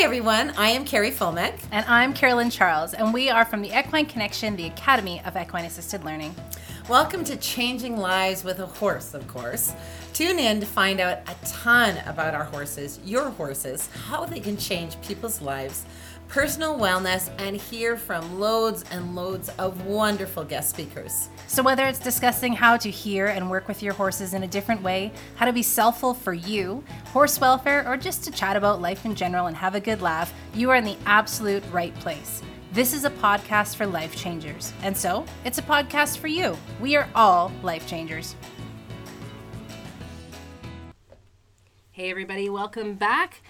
Hi everyone, I am Carrie Fulmec. And I'm Carolyn Charles, and we are from the Equine Connection, the Academy of Equine Assisted Learning. Welcome to Changing Lives with a Horse, of course. Tune in to find out a ton about our horses, your horses, how they can change people's lives, personal wellness, and hear from loads and loads of wonderful guest speakers. So whether it's discussing how to hear and work with your horses in a different way, how to be selfful for you, horse welfare, or just to chat about life in general and have a good laugh, you are in the absolute right place. This is a podcast for life changers, and so it's a podcast for you. We are all life changers. Hey everybody, welcome back.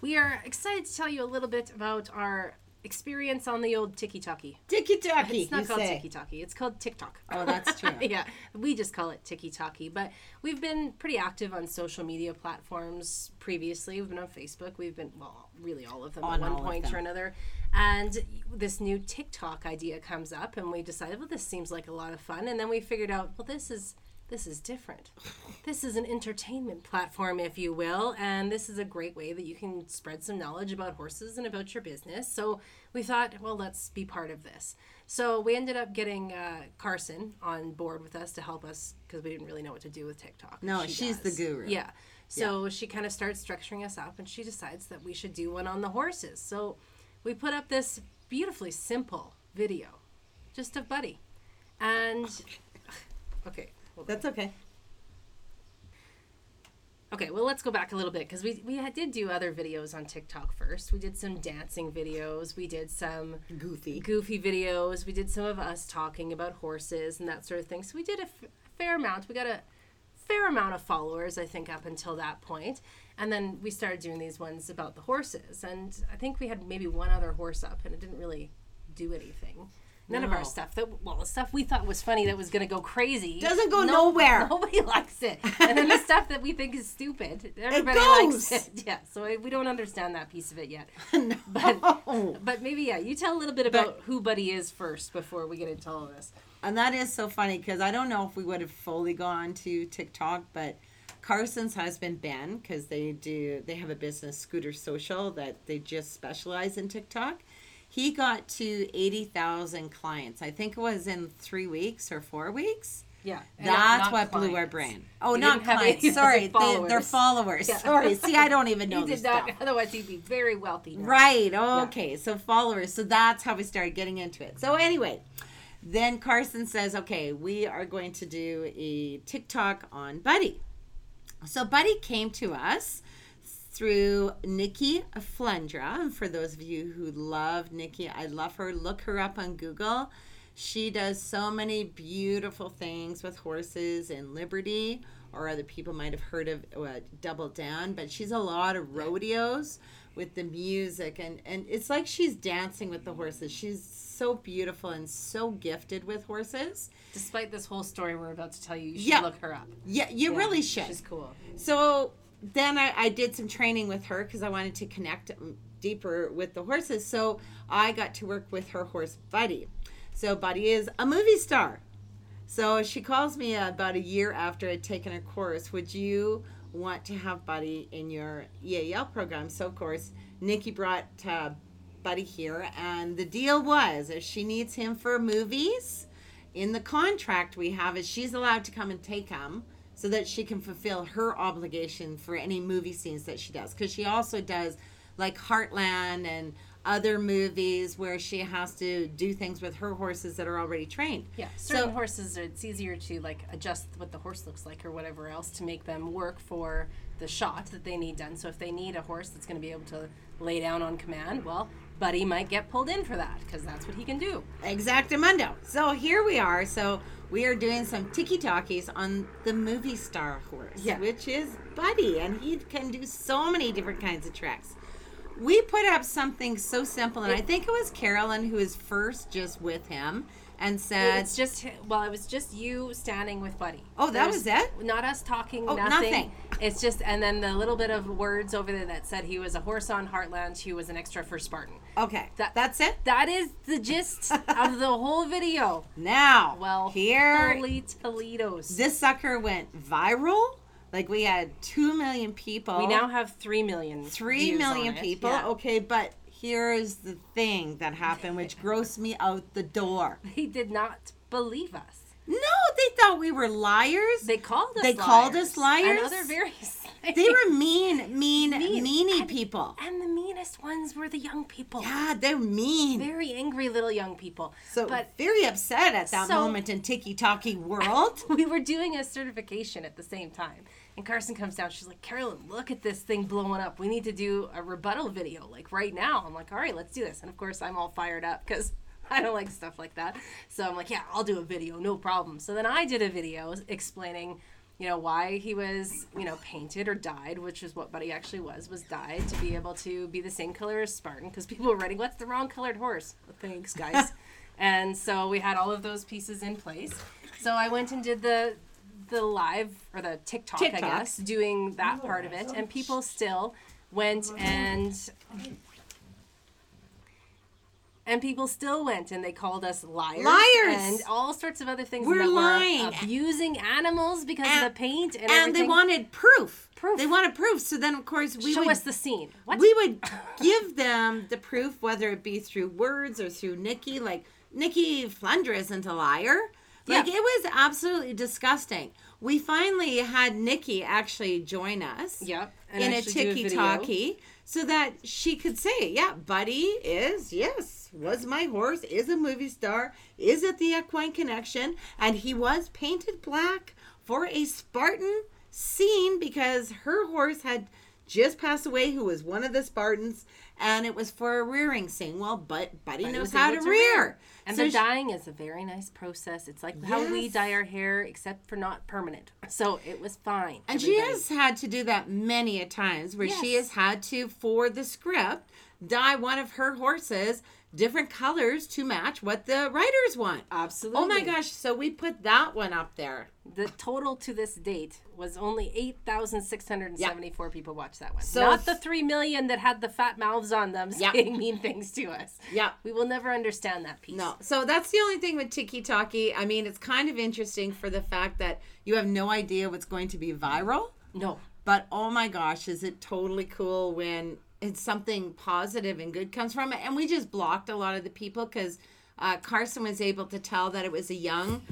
We are excited to tell you a little bit about our experience on the old tiki-taki. Tiki-taki, it's not called tiki-taki, it's called TikTok. Oh, that's true. Yeah, we just call it tiki-taki, but we've been pretty active on social media platforms previously. We've been on Facebook, we've been, well, really all of them at one point or another. And this new TikTok idea comes up, and we decided, well, this seems like a lot of fun. And then we figured out, well, this is different. This is an entertainment platform, if you will, and this is a great way that you can spread some knowledge about horses and about your business. So we thought, well, let's be part of this. So we ended up getting Carson on board with us to help us because we didn't really know what to do with TikTok. No, she's the guru. Yeah. So yeah. She kind of starts structuring us up, and she decides that we should do one on the horses. So we put up this beautifully simple video, just of Buddy. And, okay. That's okay. Okay, well, let's go back a little bit because we did do other videos on TikTok first. We did some dancing videos. We did some goofy videos. We did some of us talking about horses and that sort of thing. So we did a fair amount. We got a fair amount of followers, I think, up until that point. And then we started doing these ones about the horses. And I think we had maybe one other horse up, and it didn't really do anything. None of our stuff. The stuff we thought was funny that was going to go crazy. Doesn't go nowhere. Nobody likes it. And then the stuff that we think is stupid, everybody likes it. Yeah, so we don't understand that piece of it yet. No. But maybe, yeah, you tell a little bit about who Buddy is first before we get into all of this. And that is so funny because I don't know if we would have fully gone to TikTok, but Carson's husband, Ben, because they have a business, Scooter Social, that they just specialize in TikTok. He got to 80,000 clients. I think it was in 3 weeks or 4 weeks. Yeah. That's what blew our brain. Oh, not clients. Sorry. They're followers. Yeah. Sorry. See, I don't even know this stuff. Otherwise, he'd be very wealthy now. Right. Okay. Yeah. So followers. So that's how we started getting into it. So anyway, then Carson says, okay, we are going to do a TikTok on Buddy. So Buddy came to us through Nikki Flendra. And for those of you who love Nikki, I love her. Look her up on Google. She does so many beautiful things with horses and Liberty, or other people might have heard of Double Down, but she's a lot of rodeos with the music, and it's like she's dancing with the horses. She's so beautiful and so gifted with horses. Despite this whole story we're about to tell you, you should look her up. Yeah, you really should. She's cool. So then I did some training with her because I wanted to connect deeper with the horses. So I got to work with her horse, Buddy. So Buddy is a movie star. So she calls me about a year after I'd taken her course. Would you want to have Buddy in your EAL program? So, of course, Nikki brought Buddy here. And the deal was if she needs him for movies, in the contract we have is she's allowed to come and take him, so that she can fulfill her obligation for any movie scenes that she does. Because she also does like Heartland and other movies where she has to do things with her horses that are already trained. Yeah, certain horses, it's easier to like adjust what the horse looks like or whatever else to make them work for the shot that they need done. So if they need a horse that's going to be able to lay down on command, well, Buddy might get pulled in for that because that's what he can do. Exactamundo. So here we are. So we are doing some tiki-takis on the movie star horse, which is Buddy, and he can do so many different kinds of tricks. We put up something so simple, and I think it was Carolyn who was first just with him and said... it was just you standing with Buddy. Oh, that was it? Not us talking, nothing. It's just, and then the little bit of words over there that said he was a horse on Heartland, he was an extra for Spartan. Okay, that's it? That is the gist of the whole video. Now, here... Holy Toledos. This sucker went viral. Like, we had 2 million people. We now have 3 million. 3 million people. Yeah. Okay, but here's the thing that happened, which grossed me out the door. They did not believe us. No, they thought we were liars. They called us liars. And other various things. They were mean, meanie people. And the meanest ones were the young people. Yeah, they're mean. Very angry little young people. But very upset at that moment in ticky-tacky world. We were doing a certification at the same time. And Carson comes down. She's like, Carolyn, look at this thing blowing up. We need to do a rebuttal video, like, right now. I'm like, all right, let's do this. And, of course, I'm all fired up because I don't like stuff like that. So I'm like, yeah, I'll do a video, no problem. So then I did a video explaining, why he was, painted or dyed, which is what Buddy actually was dyed to be able to be the same color as Spartan, because people were writing, what's the wrong colored horse? Well, thanks, guys. And so we had all of those pieces in place. So I went and did the live, or the TikTok, I guess, doing that part of it. And people still went and they called us liars. Liars! And all sorts of other things. We're lying. Were abusing animals because of the paint and everything. And they wanted proof. They wanted proof. So then, of course, show us the scene. What? We would give them the proof, whether it be through words or through Nikki. Like, Nikki Flendra isn't a liar. Like, yeah. It was absolutely disgusting. We finally had Nikki actually join us. Yep. And in a ticky-tacky. So that she could say, yeah, Buddy was my horse, is a movie star, is at the Equine Connection, and he was painted black for a Spartan scene because her horse had just passed away, who was one of the Spartans, and it was for a rearing scene. Well, but Buddy knows how to rear. And so the dyeing is a very nice process. It's like how we dye our hair, except for not permanent. So it was fine. And everybody. She has had to do that many a times, where she has had to, for the script, dye one of her horses different colors to match what the writers want. Absolutely. Oh my gosh, so we put that one up there. The total to this date was only 8,674 people watched that one. So not the 3 million that had the fat mouths on them saying mean things to us. Yeah. We will never understand that piece. No. So that's the only thing with tiki-taki. I mean, it's kind of interesting for the fact that you have no idea what's going to be viral. No. But oh my gosh, is it totally cool when it's something positive and good comes from it. And we just blocked a lot of the people because Carson was able to tell that it was a young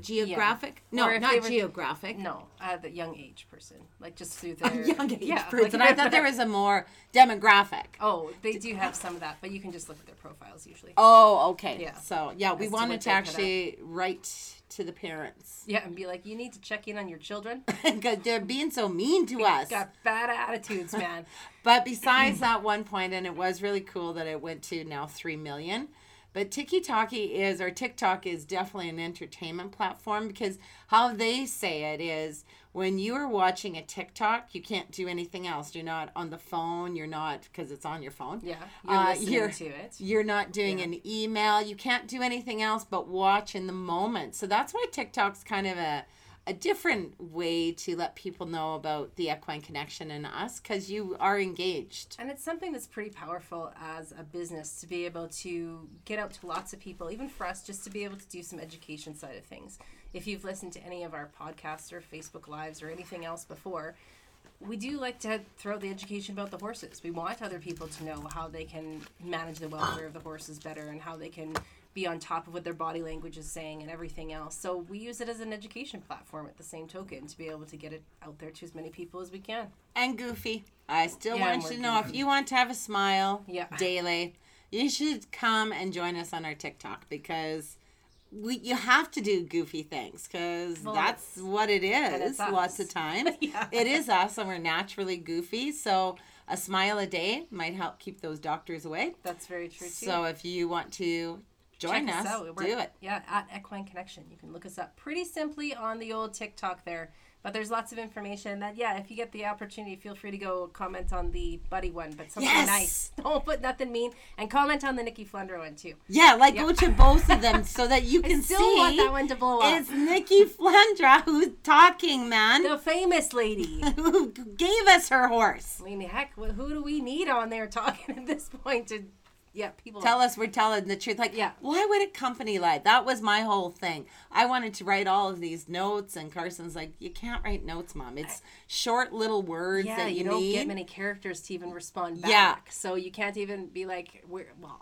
geographic. Yeah. No, not geographic. No, the young age person. Like, just through their... young age person. Like, I thought there was a more demographic. Oh, they do have some of that, but you can just look at their profiles usually. Oh, okay. Yeah. So, we wanted to actually write to the parents. Yeah, and be like, you need to check in on your children. Because they're being so mean to us. Got bad attitudes, man. But besides that one point, and it was really cool that it went to now 3 million. But TikTok is definitely an entertainment platform, because how they say it is, when you are watching a TikTok, you can't do anything else. You're not on the phone. You're not, because it's on your phone. Yeah, you're listening to it. You're not doing an email. You can't do anything else but watch in the moment. So that's why TikTok's kind of a different way to let people know about the Equine Connection and us, because you are engaged. And it's something that's pretty powerful as a business to be able to get out to lots of people, even for us, just to be able to do some education side of things. If you've listened to any of our podcasts or Facebook Lives or anything else before, we do like to throw the education about the horses. We want other people to know how they can manage the welfare of the horses better and how they can be on top of what their body language is saying and everything else. So we use it as an education platform at the same token to be able to get it out there to as many people as we can. And goofy. I still want you to know, if you want to have a smile daily, you should come and join us on our TikTok, because you have to do goofy things, because that's what it is lots of times. It is us, and we're naturally goofy. So a smile a day might help keep those doctors away. That's very true, too. So if you want to join us out. Do it. Yeah, at Equine Connection. You can look us up pretty simply on the old TikTok there. But there's lots of information that, if you get the opportunity, feel free to go comment on the Buddy one. But something nice. Don't put nothing mean. And comment on the Nikki Flendra one, too. Yeah, go to both of them so that you can see. I still want that one to blow up. It's Nikki Flendra who's talking, man. The famous lady. Who gave us her horse. I mean, heck, who do we need on there talking at this point to Yeah, people tell us we're telling the truth. Like, yeah. Why would a company lie? That was my whole thing. I wanted to write all of these notes, and Carson's like, you can't write notes, Mom. It's short little words that you need. Yeah, you don't get many characters to even respond back. Yeah. So you can't even be like,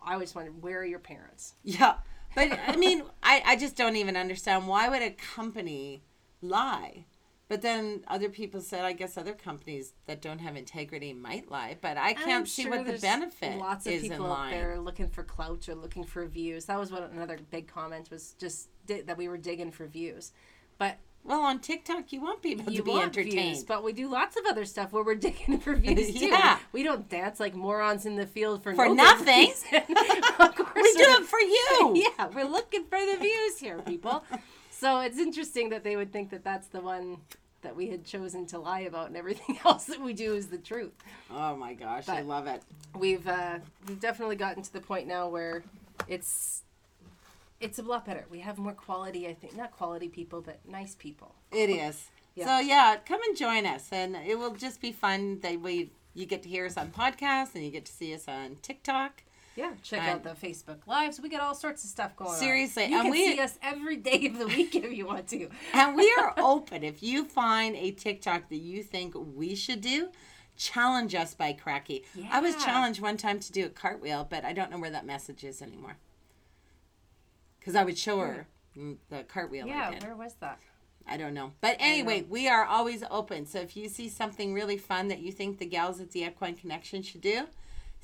I always wondered, where are your parents? Yeah. But, I mean, I just don't even understand. Why would a company lie? But then other people said, I guess other companies that don't have integrity might lie, but I can't see what the benefit is in lying. Lots of people out there looking for clout or looking for views. That was what another big comment was, just that we were digging for views. But on TikTok, you want people to be entertained. Views, but we do lots of other stuff where we're digging for views, too. Yeah. We don't dance like morons in the field for nothing. Of course we do it for you. Yeah, we're looking for the views here, people. So it's interesting that they would think that that's the one that we had chosen to lie about, and everything else that we do is the truth. Oh my gosh, but I love it. We've definitely gotten to the point now where it's a lot better. We have more quality, I think. Not quality people, but nice people. It is. Yeah. So yeah, come and join us, and it will just be fun that you get to hear us on podcasts, and you get to see us on TikTok. Yeah, check out the Facebook Lives. We got all sorts of stuff going on. Seriously. You can see us every day of the week if you want to. And we are open. If you find a TikTok that you think we should do, challenge us by cracky. Yeah. I was challenged one time to do a cartwheel, but I don't know where that message is anymore. Because I would show her the cartwheel I did. Yeah, where was that? I don't know. But anyway, we are always open. So if you see something really fun that you think the gals at the Equine Connection should do,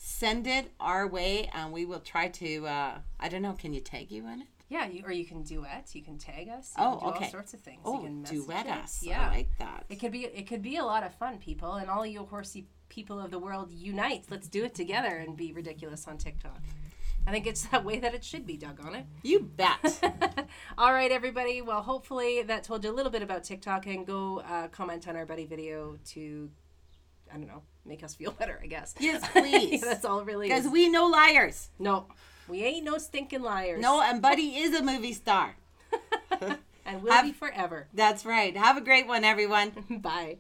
send it our way, and we will try to, I don't know, can you tag you on it? Yeah, or you can duet, you can tag us, you can do all sorts of things. Oh, you can duet us. Yeah. I like that. It could be a lot of fun, people, and all you horsey people of the world, unite. Let's do it together and be ridiculous on TikTok. I think it's that way that it should be, doggone it. You bet. All right, everybody. Well, hopefully that told you a little bit about TikTok, and go comment on our Buddy video to, I don't know, make us feel better, I guess. Yes, please. That's all it really is. Because we no liars. No. We ain't no stinking liars. No, and Buddy is a movie star. And will be forever. That's right. Have a great one, everyone. Bye.